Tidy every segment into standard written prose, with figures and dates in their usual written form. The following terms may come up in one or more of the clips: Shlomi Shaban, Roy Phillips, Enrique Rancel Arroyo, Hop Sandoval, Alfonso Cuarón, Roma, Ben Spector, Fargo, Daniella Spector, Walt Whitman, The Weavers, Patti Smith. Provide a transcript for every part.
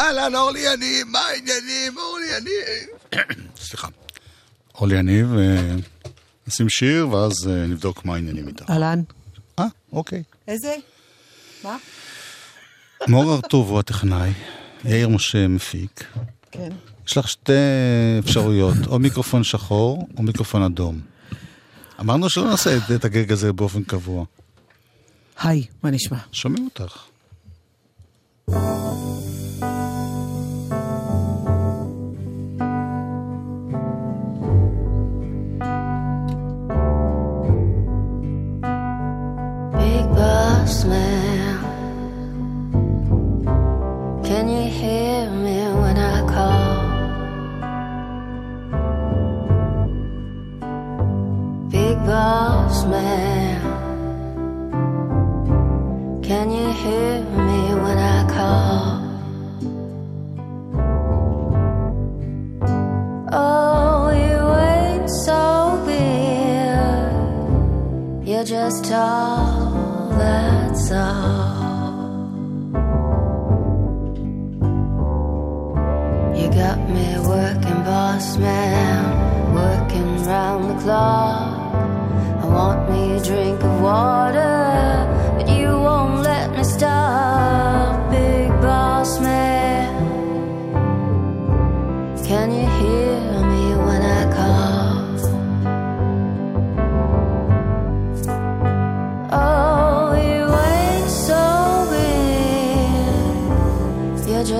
אהלן, אורלי יניב, מה העניינים, אורלי יניב? סליחה. אורלי יניב, נשים שיר, ואז נבדוק מה העניינים איתך. אהלן. אוקיי. איזה? מה? מור ארטוב הוא הטכנאי, יאיר משה מפיק. כן. יש לך שתי אפשרויות, או מיקרופון שחור, או מיקרופון אדום. אמרנו שלא נעשה את הגג הזה באופן קבוע. היי, מה נשמע? שומעים אותך. Big boss man, can you hear me when I call? Big boss man, can you hear me when I call? Oh, you ain't so big, you're just tall, that's all. You got me working, boss man, working round the clock. I want me a drink of water, but you won't let me stop. Big boss man, can you hear?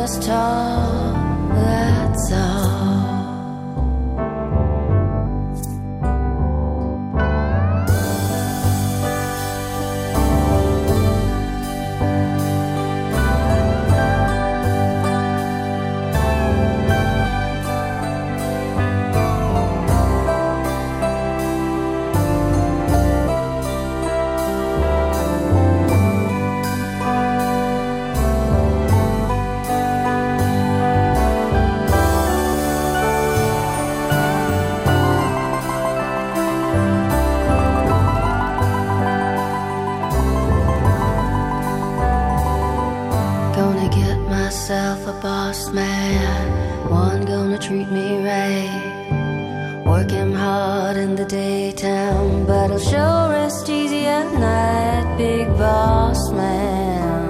Just all, that's boss man, one gonna treat me right, working hard in the daytime, but I'll sure rest easy at night. Big boss man,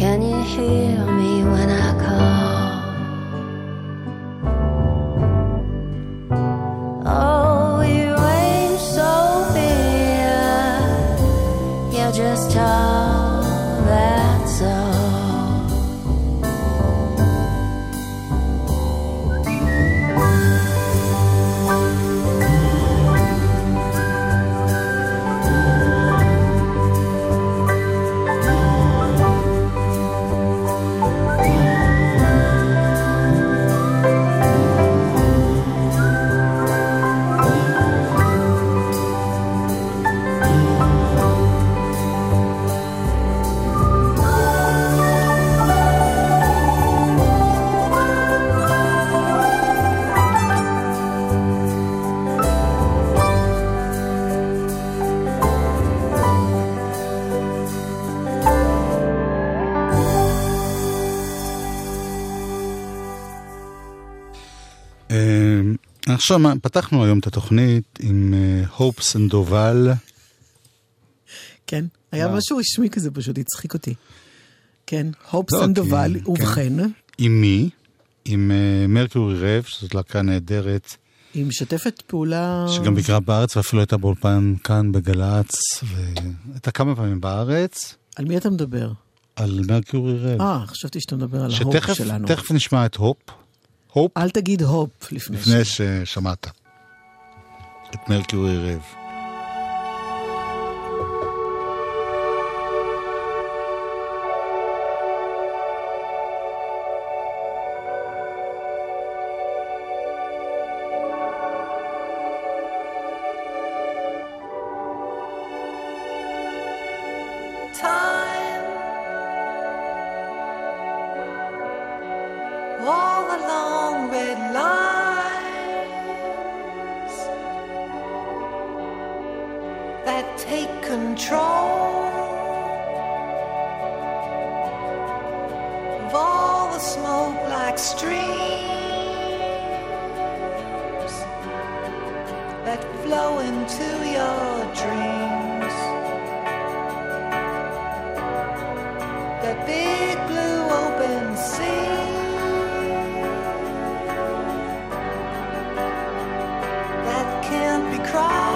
can you hear me when I call? Oh, you ain't so big, you're just tall, that's all. עכשיו, פתחנו היום את התוכנית עם הופ סנדובל. כן, היה משהו רשמי כזה, פשוט הצחיק אותי. כן, הופ סנדובל, ובכן. עם מי? עם מרקיורי רב, שזאת להקה נהדרת. היא משתפת פעולה... שגם ביקרה בארץ, ואפילו הייתה באולפן כאן בגלץ, והייתה כמה פעמים בארץ. על מי אתה מדבר? על מרקיורי רב. חשבתי שאתה מדבר על ההופ שלנו. שתכף נשמע את הופ. הופ. אל תגיד הופ לפני ששמעת את מרקיורי רב. Take control smoke like streams that flow into your dreams. The big blue open sea, that can't be crossed.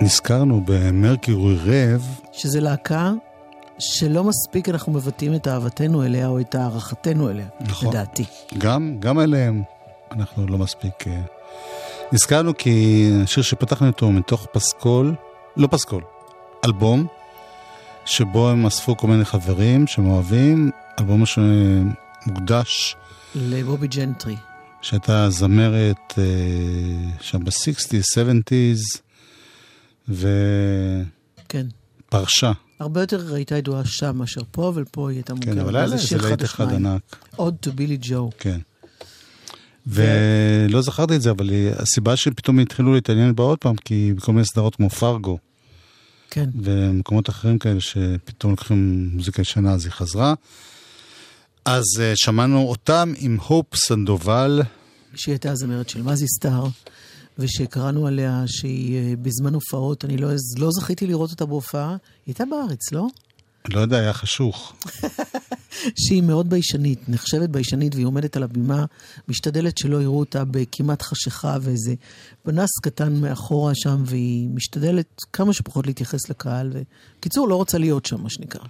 נזכרנו במרקיורי רב, שזה להקה שלא מספיק אנחנו מבטאים את אהבתנו אליה או את הערכתנו אליה, נכון. לדעתי. גם אליהם אנחנו לא מספיק. נזכרנו כי השיר שפתחנו אותו מתוך אלבום שבו הם אספו כל מיני חברים שמאוהבים, אלבום שמוקדש לבובי ג'נטרי, שהייתה זמרת שם ב-60s, 70s, ופרשה. הרבה יותר הייתה ידועה שם מאשר פה, ופה היא הייתה מוכרת. כן, אבל היה זה להיט אחד ענק. עוד to בילי ג'ו. כן. ולא זכרתי את זה, אבל הסיבה שפתאום התחילו להתעניין בעוד פעם, כי בכל מיני סדרות כמו פארגו, כן. ומקומות אחרים כאלה שפתאום לקחים מוזיקה שנה, אז היא חזרה. אז שמענו אותם עם הופ סנדובל. שהיא הייתה הזמרת של מזי סטאר, ושקראנו עליה שהיא בזמן הופעות, אני לא זכיתי לראות אותה בהופעה, היא הייתה בארץ, לא? לא יודע, היה חשוך. שהיא מאוד ביישנית, נחשבת ביישנית, והיא עומדת על הבימה, משתדלת שלא יראו אותה בכמעט חשיכה, ואיזה פנס קטן מאחורה שם, והיא משתדלת כמה שפחות להתייחס לקהל, וקיצור, לא רוצה להיות שם, מה שנקרא.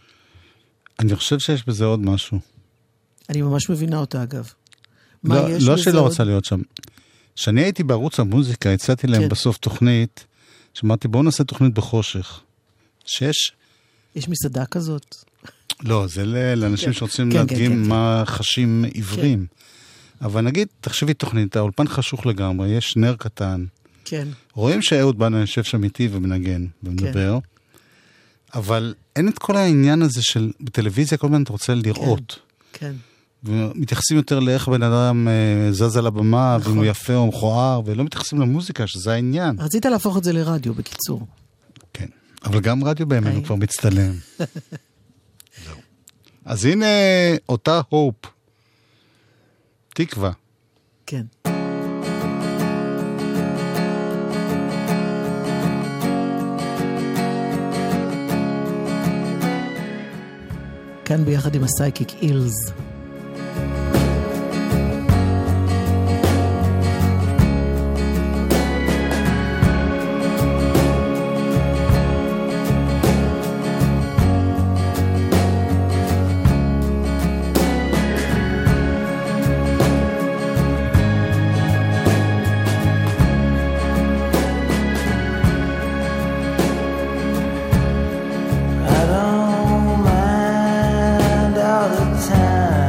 אני חושב שיש בזה עוד משהו. אני ממש מבינה אותה, אגב. לא שלא רוצה להיות שם. כשאני הייתי בערוץ המוזיקה, הצעתי להם בסוף תוכנית, שאמרתי, בואו נעשה תוכנית בחושך. יש מסעדה כזאת. לא, זה לאנשים שרוצים להדגים מה חשים עיוורים. אבל נגיד, תחשבי תוכנית, האולפן חשוך לגמרי, יש נר קטן. רואים שאהוד בן יושב שם איתי ומנגן ומדבר, אבל אין את כל העניין הזה של, בטלוויזיה כל מיני אתה רוצה לראות. כן. ומתייחסים יותר לאיך בן אדם זז על הבמה, ואם הוא יפה או מכוער, ולא מתייחסים למוזיקה, שזה העניין. רצית להפוך את זה לרדיו, בקיצור. כן, אבל גם רדיו בימינו כבר מצטלם. אז הנה אותה הופ. תקווה. כן. כאן ביחד עם הסייקיק אילס. Time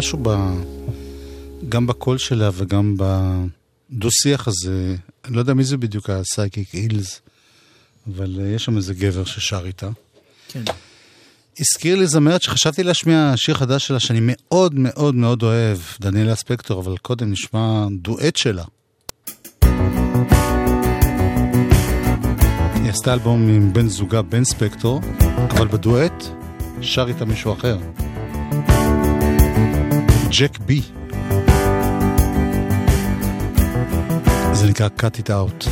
משהו גם בקול שלה וגם בדו-שיח הזה, אני לא יודע מי זה בדיוק ה-Psychic Ills, אבל יש שם איזה גבר ששר איתה. כן. הזכיר לי זמרת שחשבתי להשמיע שיר חדש שלה, שאני מאוד מאוד מאוד אוהב, דניאלה ספקטור, אבל קודם נשמע דואט שלה. היא עשתה אלבום עם בן זוגה, בן ספקטור, אבל בדואט שר איתה מישהו אחר. ג'ק בי. זה נקרא Cut It Out.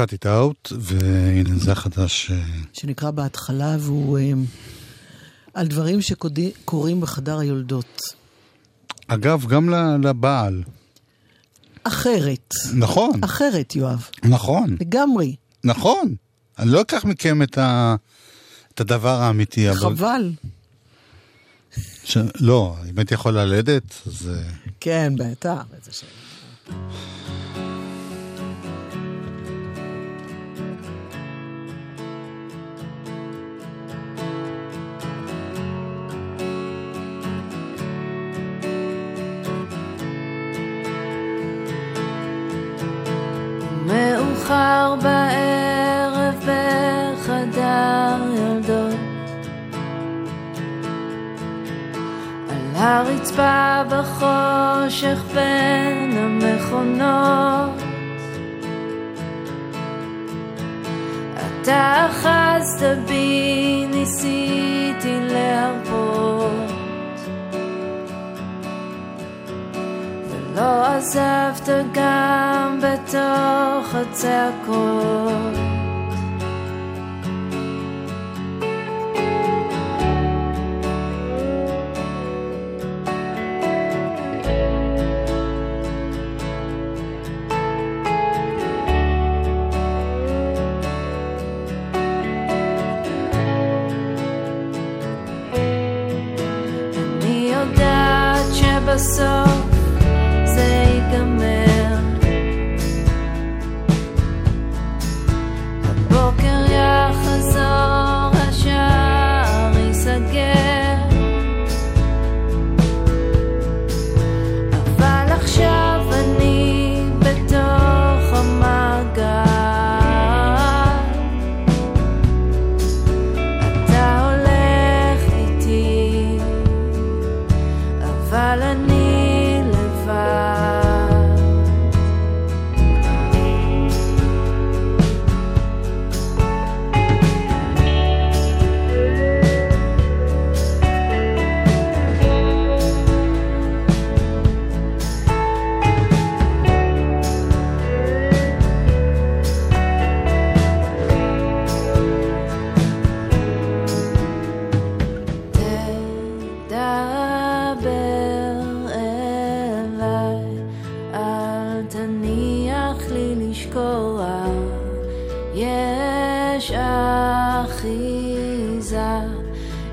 Cut It Out, והנה זה החדש. שנקרא בהתחלה, והוא על דברים שקורים בחדר היולדות. אגב, גם לבעל. אחרת. נכון. אחרת, יואב. נכון. לגמרי. נכון. אני לא אקח מכם את הדבר האמיתי. חבל. לא, אם את יכולה ללדת, אז... כן, בטח. איזה שם. מאוחר בערב בחדר ילדות על הרצפה בחושך בין המכונות, אתה אחזת בי, ניסיתי להרפות, ולא עזבת גם בתוך הצעקות. בסוף זה ייגמר, הבוקר יחזור, השער ייסגר, אבל עכשיו אני בתוך המעגל, אתה הולך איתי אבל אני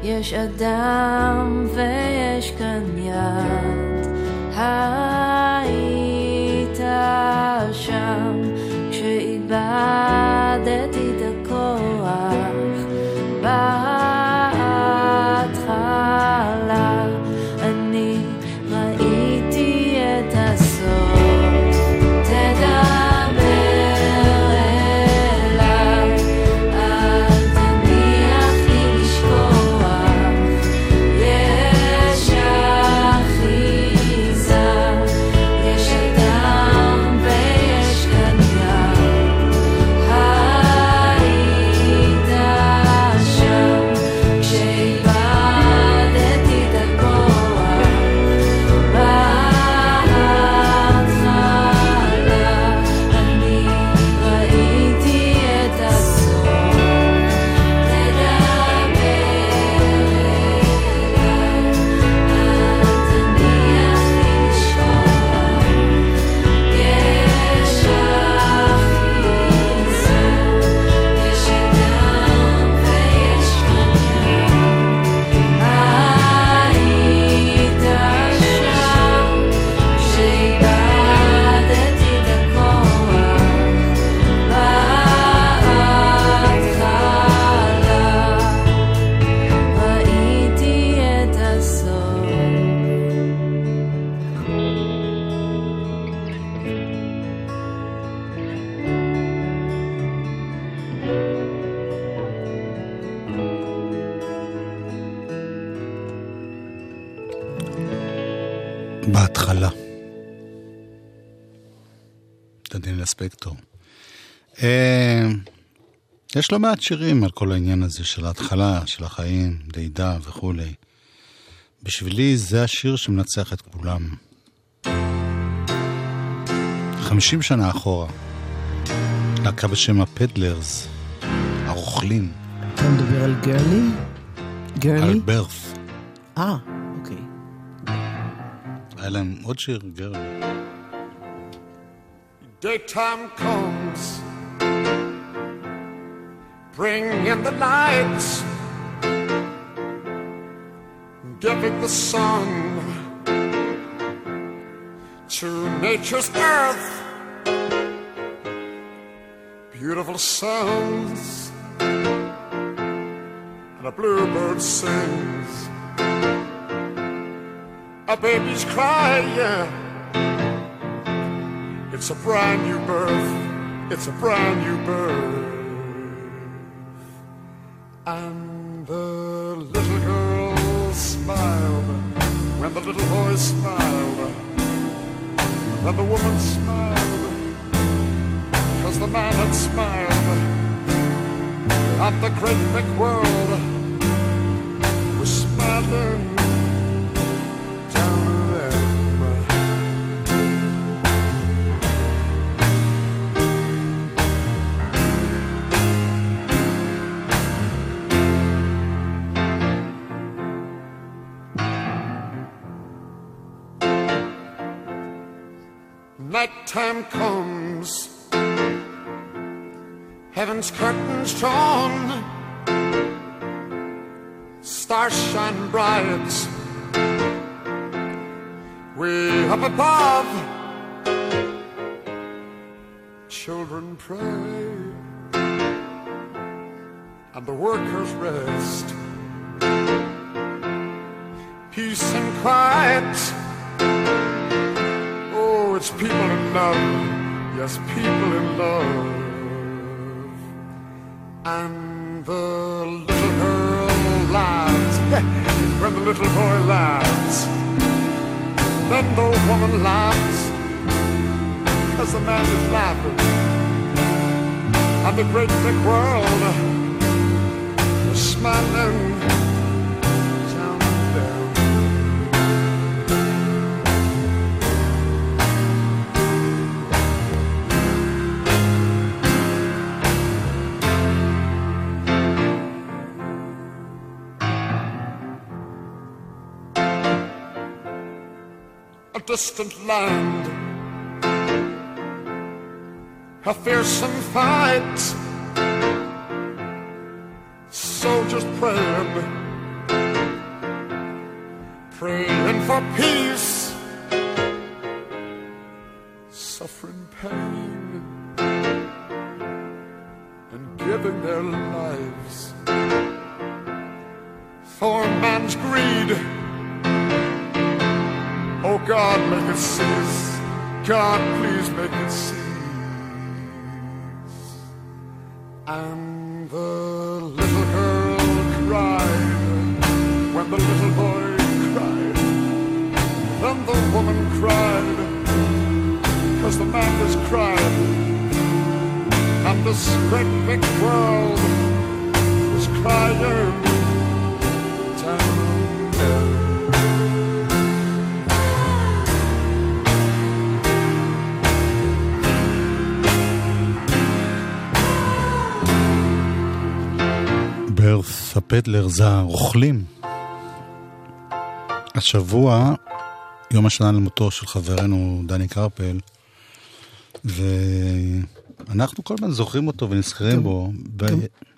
יש אדם ויש כאן יד, היית שם כשאיבדתי את הכוח בהתחלה, אני ראיתי את הסוף, תדבר בהתחלה. דניאלה ספקטור. יש לא מעט שירים על כל העניין הזה של ההתחלה, של החיים, דעידה וכו'. בשבילי זה השיר שמנצח את כולם. 50 שנה אחורה. להקה בשם הפדלרס. הרוכלים. אתה מדבר על גרלי? גרלי? על ברף. אוקיי. היה להם עוד שיר גרל. Daytime comes, bring in the lights, give it the sun, to nature's earth, beautiful sounds, and a bluebird sings. A baby's crying, yeah. It's a brand new birth, it's a brand new birth. And the little girl smiled when and the little boy smiled, and the woman smiled, because the man had smiled at the great big world was smiling down at them. Night time comes, heaven's curtains drawn, stars shine bright way up above. Children pray and the workers rest. Peace and quiet. Oh, it's people in love. Yes, people in love. And the little girl laughs when the little boy laughs. Then the woman laughs as the man is laughing. And the great big world is smiling. Distant land, a fearsome fight, soldiers praying, praying for peace, suffering pain, and giving their lives for man's greed. Oh God, make it cease. God, please make it cease. And the little girl cried when the little boy cried. Then the woman cried because the man was crying. And this great big world was crying down there. ברס הפדלר זה הרוכלים. השבוע יום השנה למותו של חברנו דני קרפל, ואנחנו כל הזמן זוכרים אותו ונזכרים בו.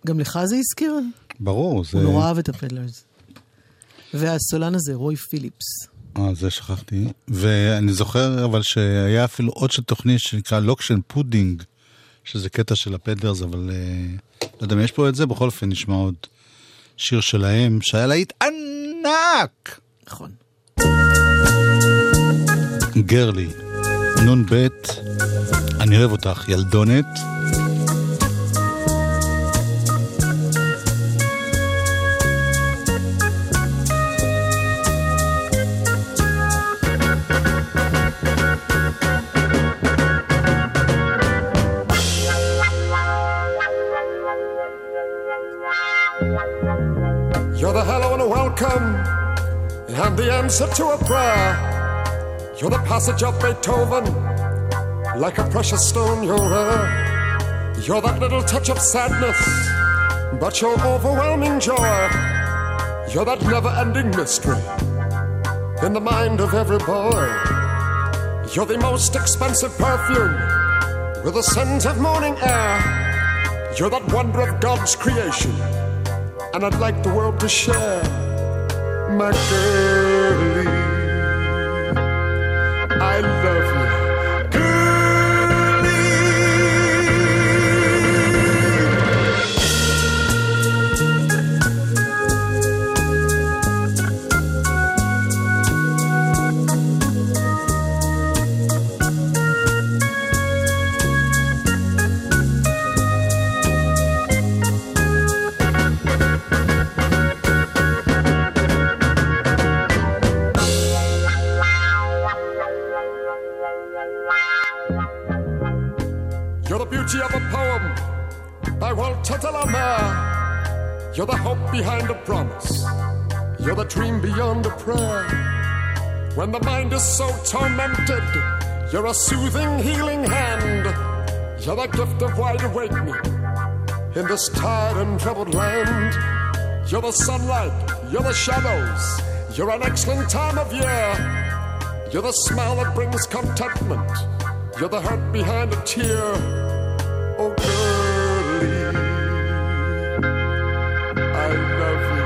גם לך זה הזכיר? ברור. הוא נורא אהב את הפדלרס. והסולן הזה, רוי פיליפס. זה שכחתי. ואני זוכר אבל שהיה אפילו עוד של תוכנית שנקרא לוקשן פודינג, שזה קטע של הפדלרס, אבל לא יודע, יש פה את זה, בכל אופן נשמע עוד שיר שלהם, שהיה להיט ענק! נכון. גרלי, נון בית, אני אוהב אותך, ילדונת. And the answer to a prayer. You're the passage of Beethoven, like a precious stone you're rare. You're that little touch of sadness, but you're overwhelming joy. You're that never-ending mystery in the mind of every boy. You're the most expensive perfume with a scent of morning air. You're that wonder of God's creation, and I'd like the world to share. My girlie, I love you, girlie. You're the beauty of a poem by Walt Whitman. You're the hope behind the promise. You're the dream beyond the prayer. When the mind is so tormented, you're a soothing, healing hand. You're the gift of wide awakening in this tired and troubled land. You're the sunlight, you're the shadows, you're an excellent time of year. You're the smile that brings contentment, you're the hurt behind a tear. Oh, girlie, I love you.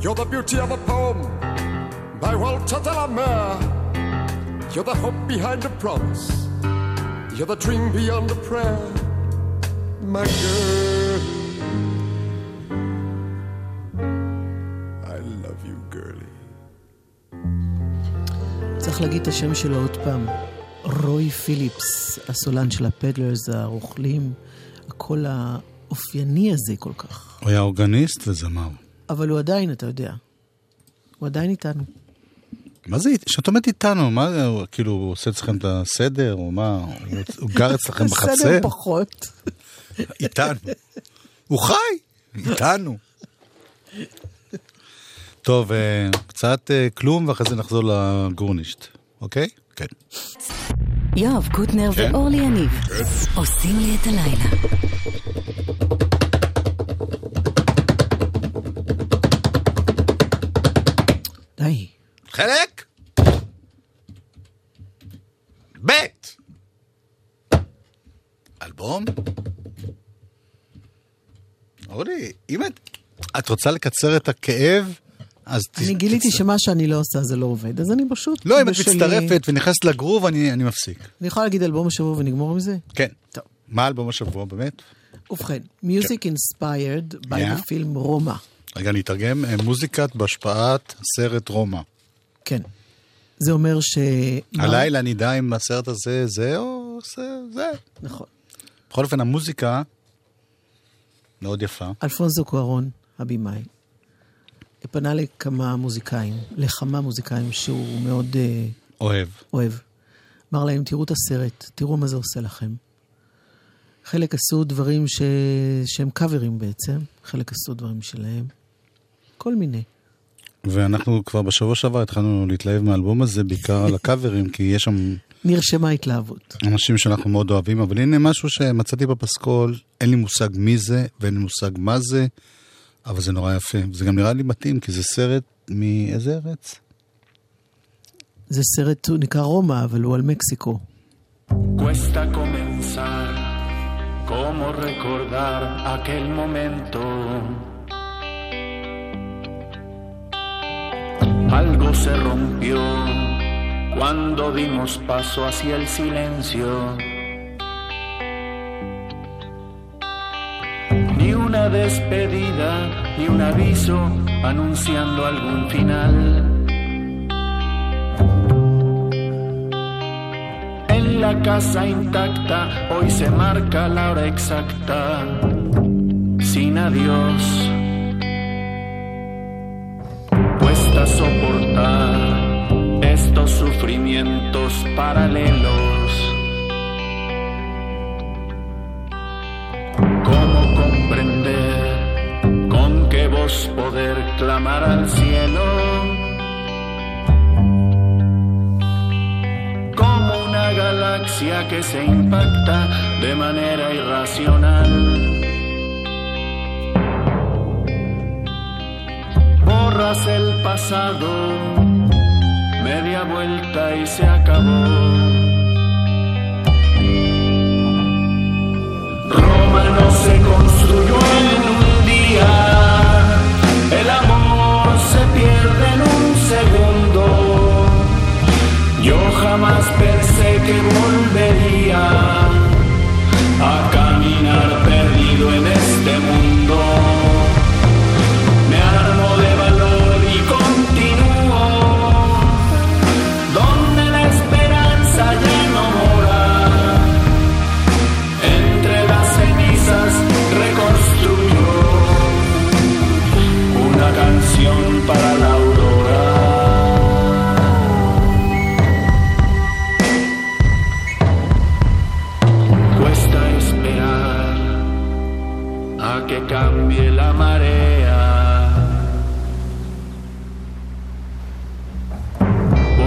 You're the beauty of a poem by Walt Whitman. You're the hope behind the promise. You're the dream beyond the prayer. My girl, I love you, girlie. צריך להגיד את השם שלו עוד פעם. רוי פיליפס, הסולן של הפדלרס, הרוכלים, הקול האופייני הזה כל כך. הוא היה אורגניסט וזמר. אבל הוא עדיין, אתה יודע, הוא עדיין איתנו. מה זה, שאת אומרת איתנו, מה, כאילו, הוא עושה אצלכם את הסדר, או מה, הוא גר אצלכם בחצר? הסדר פחות. איתנו. הוא חי, איתנו. טוב, קצת כלום, ואחרי זה נחזור לגורנישט, אוקיי? כן. יואב קוטנר ואורלי יניב עושים לי את הלילה. חלק בית אלבום אורי, אם את רוצה לקצר את הכאב, אז אני גיליתי שמה שאני לא עושה זה לא עובד, אז אני פשוט לא, אם את מצטרפת ונכנסת לגרוב, אני מפסיק. אני יכולה להגיד אלבום השבוע ונגמור עם זה? כן, מה אלבום השבוע באמת? ובכן, Music Inspired by the film Roma. רגע, אני אתרגם, מוזיקת בהשפעת סרט רומא. כן. זה אומר ש... הלילה נדע אם הסרט הזה זה או זה. נכון. בכל אופן, המוזיקה מאוד יפה. אלפונסו קוארון, הבימאי, פנה לכמה מוזיקאים שהוא מאוד... אוהב. אמר להם, תראו את הסרט, תראו מה זה עושה לכם. חלק עשו דברים שהם קאברים בעצם, חלק עשו דברים שלהם, כל מיני. ואנחנו כבר בשבוע שעבר התחלנו להתלהב מהאלבום הזה, בעיקר על הקאברים, כי יש שם... נרשמה התלהבות. אנשים שאנחנו מאוד אוהבים, אבל הנה משהו שמצאתי בפסקול, אין לי מושג מי זה, ואין לי מושג מה זה, אבל זה נורא יפה. זה גם נראה לי מתאים, כי זה סרט מאיזה ארץ? זה סרט, הוא נקרא רומא, אבל הוא על מקסיקו. Cuesta comenzar cómo recordar aquel momento. Algo se rompió cuando dimos paso hacia el silencio. Ni una despedida, ni un aviso anunciando algún final. la casa intacta, hoy se marca la hora exacta, sin adiós, cuesta soportar estos sufrimientos paralelos. ¿Cómo comprender con qué voz poder clamar al cielo? Galaxia que se impacta de manera irracional. Borras el pasado, media vuelta y se acabó. Roma no se construyó en un día, el amor se pierde en un segundo. Yo jamás pensé que volvería a caminar perdido en este mundo. Me armo de valor y continúo donde la esperanza ya no mora. Entre las cenizas reconstruyo una canción para la aurora. Que cambie la marea,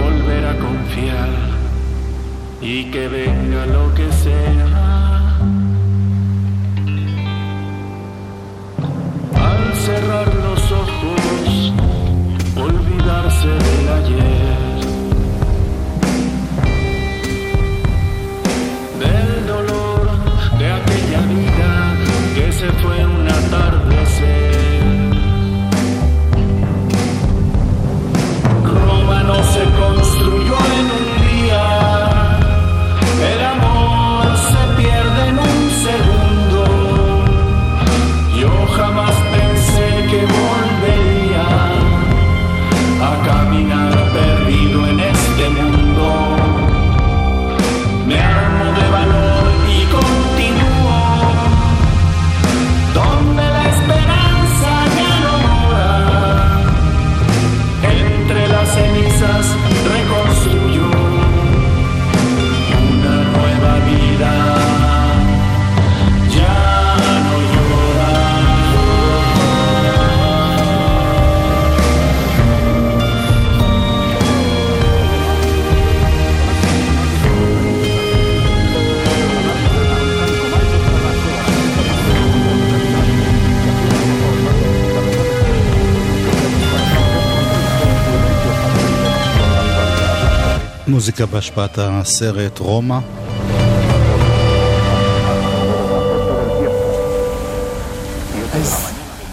volver a confiar y que venga lo que sea. Al cerrar los ojos, olvidarse del ayer, del dolor de aquella vida. Se fue un atardecer. Roma no se construyó en un día, el amor se pierde en un segundo. Yo jamás pensé que volvería a caminar perdido en este mundo. Me armo de valor y continúo donde la esperanza ya no mora. Entre las cenizas reconstruyó una nueva vida. Ya no מוזיקה בהשפעת הסרט רומא. אז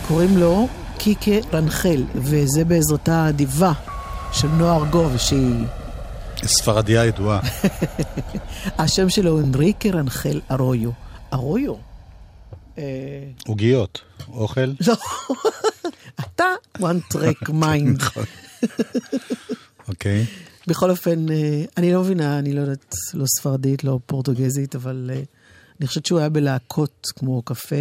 קוראים לו קיקה רנחל, וזה בעזרתה הדיבה של נועה ארגוב, שהיא ספרדיה ידועה. השם שלו אנריקה רנחל ארויו. ארויו? עוגיות, אוכל? לא, אתה one track mind. אוקיי. בכל אופן, אני לא מבינה, אני לא יודעת, לא ספרדית, לא פורטוגזית, אבל אני חושבת שהוא היה בלהקות, כמו קפה,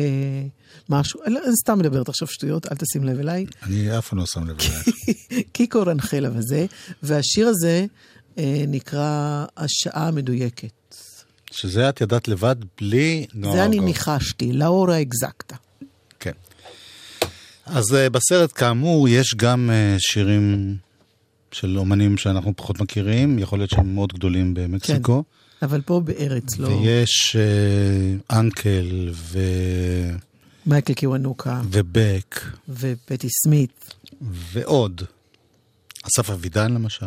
משהו, אני סתם מדברת עכשיו שטויות, אל תשים לב אליי. אני אף לא שם לב אליי. קיקה רנחל הזה, והשיר הזה נקרא השעה המדויקת. שזה את ידעת לבד בלי נוער. זה אני ניחשתי, לאורה אקזקטה. כן. אז בסרט כאמור יש גם שירים של אומנים שאנחנו פחות מכירים, יכול להיות שהם מאוד גדולים במקסיקו. כן, אבל פה בארץ לא. ויש אנקל ו... מייקל קיוונוקה. ובק. ופטי סמית. ועוד. אסף אבידן למשל.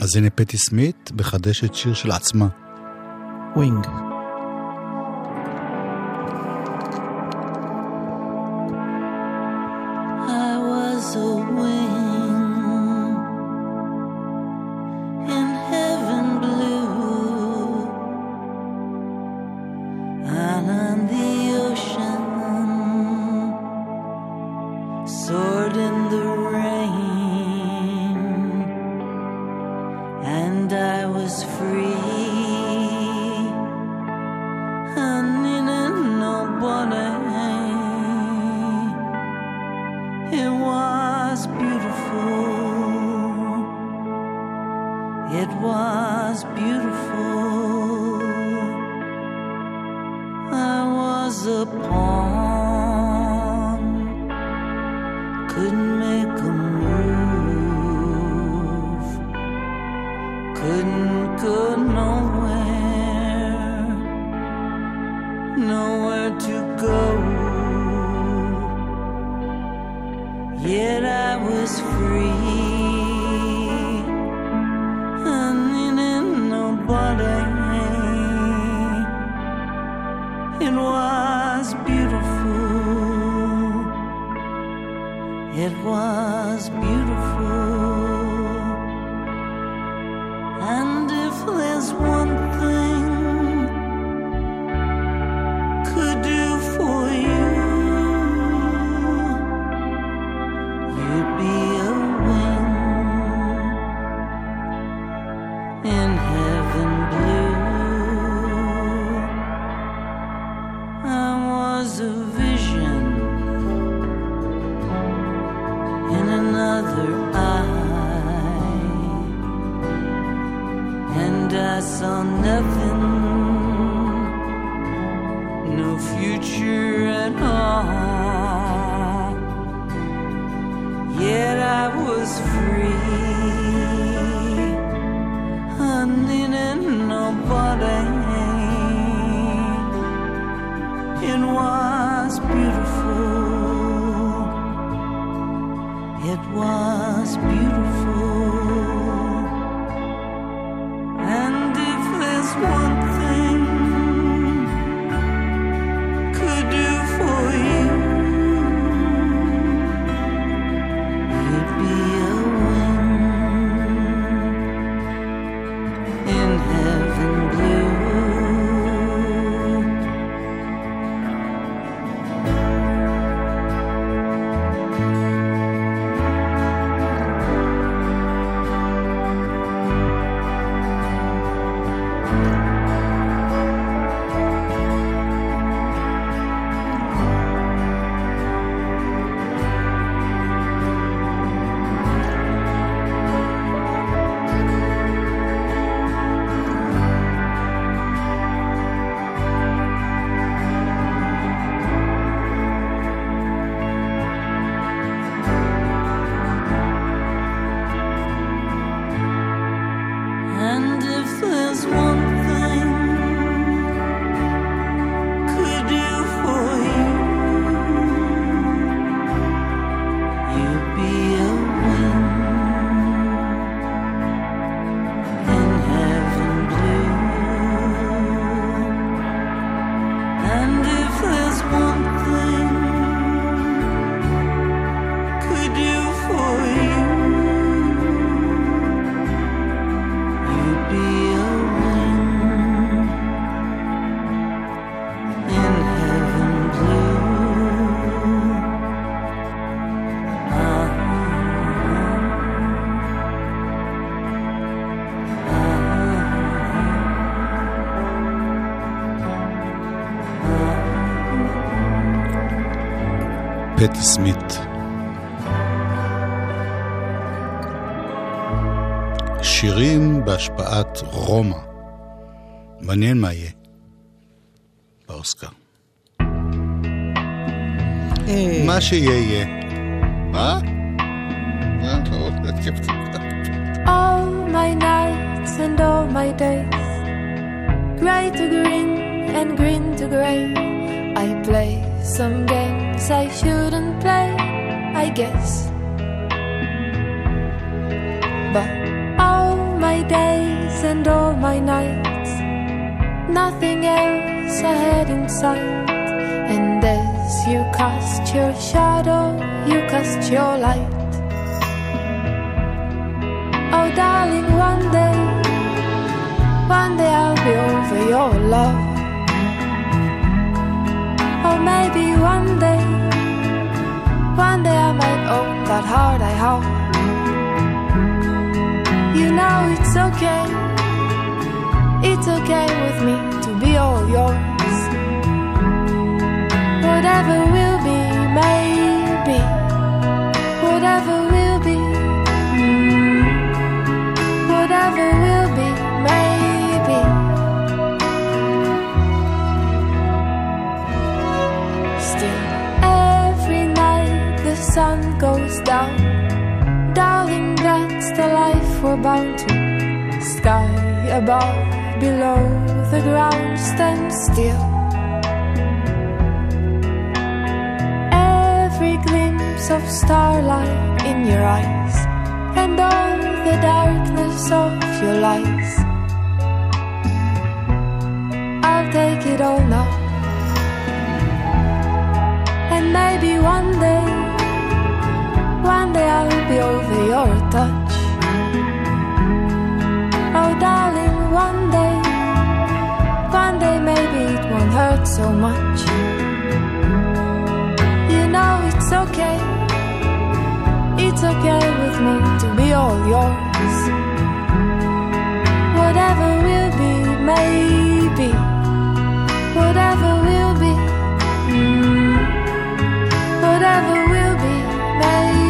אז הנה פטי סמית מחדשת שיר של עצמה. ווינג. Sword in the rain, was free and needed nobody. It was beautiful. It was beautiful. I was a pawn. Couldn't make a move. Couldn't go nowhere. Nowhere to go. Yet I was free. I needed nobody. It was beautiful. It was beautiful. And if there's one thing could do for you, you'd be a wing in heaven blue. A vision in another eye, and I saw nothing, no future at all. Yet I was free. I needed nobody. It was beautiful. It was beautiful. And if there's one thing could do for you, you'd be a wing in heaven blue. פטי סמית, שירים בהשפעת רומא. מעניין מה יהיה באוסקר. מה שיהיה יהיה. מה? All my nights and all my days, grey to green and green to grey, I play some games I shouldn't play, I guess. But all my days and all my nights, nothing else I had in sight. And as you cast your shadow, you cast your light. Oh darling, one day I'll be over your love. Or maybe one day I might own that heart I hold. You know it's okay, to sky above, below the ground, stand still. Every glimpse of starlight in your eyes, and all the darkness of your lies, I'll take it all now. And maybe one day I'll be over your touch. Oh darling, one day maybe it won't hurt so much. You know it's okay with me to be all yours. Whatever will be, maybe, whatever will be, whatever will be, maybe.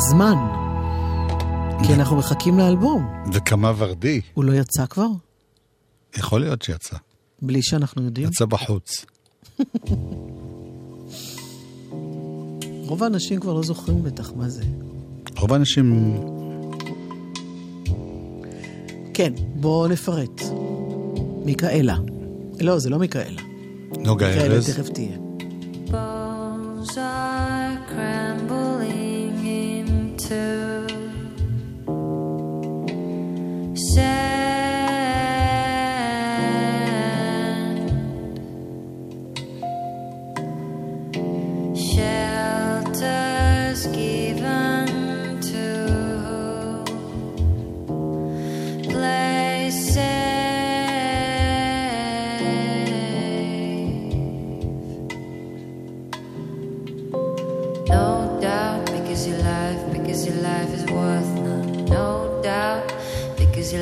זמן, כי אנחנו מחכים לאלבום. וכמה ורדי. הוא לא יצא כבר? יכול להיות שיצא. בלי שאנחנו יודעים. יצא בחוץ. רוב האנשים כבר לא זוכרים בטח מה זה. רוב האנשים... כן, בואו נפרט. מיקאלה. לא, זה לא מיקאלה. נוגה ארז. מיקאלה תכף תהיה. Because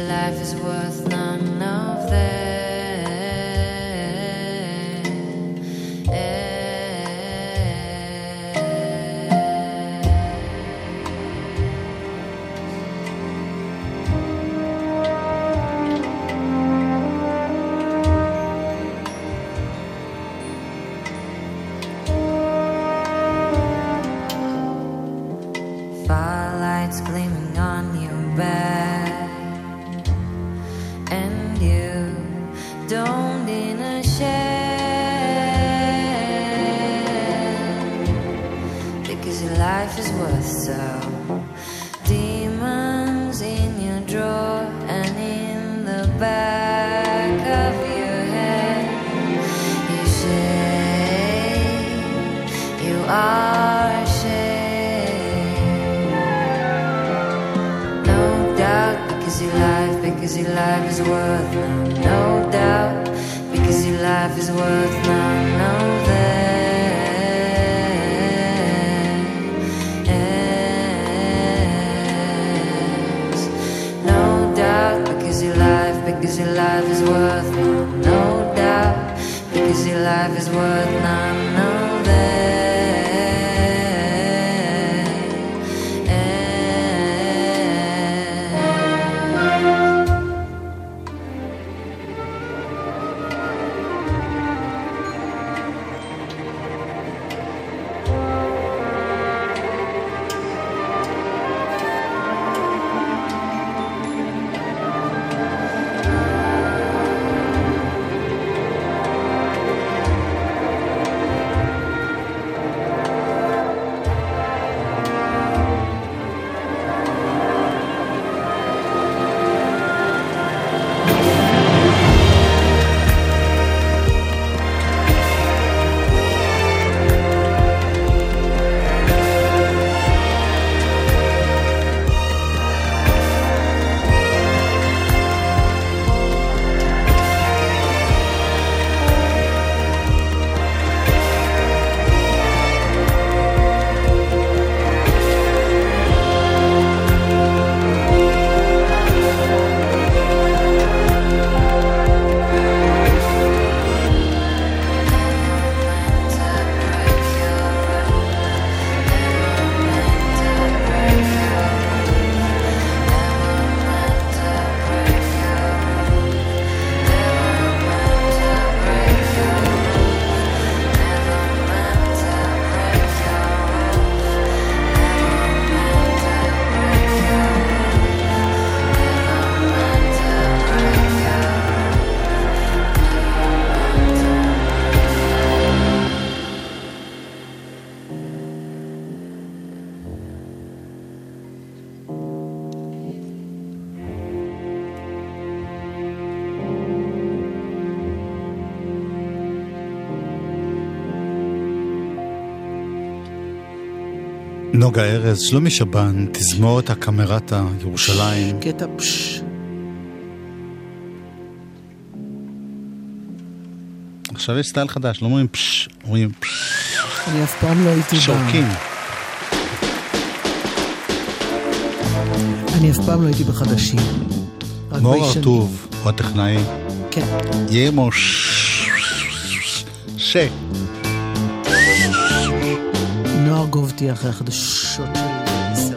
your life is worth no doubt. life is worth none of theirs. No doubt, because your life is worth none. No doubt, because your life is worth none of theirs. נוגה ארז, שלומי שבן, תזמורת הקמרטה, ירושלים. קטע פש. עכשיו יש סטייל חדש, לא אומרים פש, אומרים פש. אני אף פעם לא הייתי שורקים. אני אף פעם לא הייתי בחדשים. מור הרטוב, הוא הטכנאי. כן. יהיה מור ש... נוער גובתי אחרי החדשות של...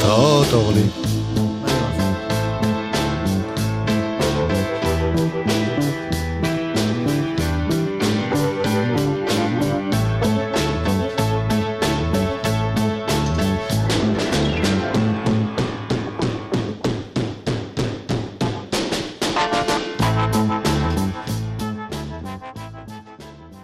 תראות אורלי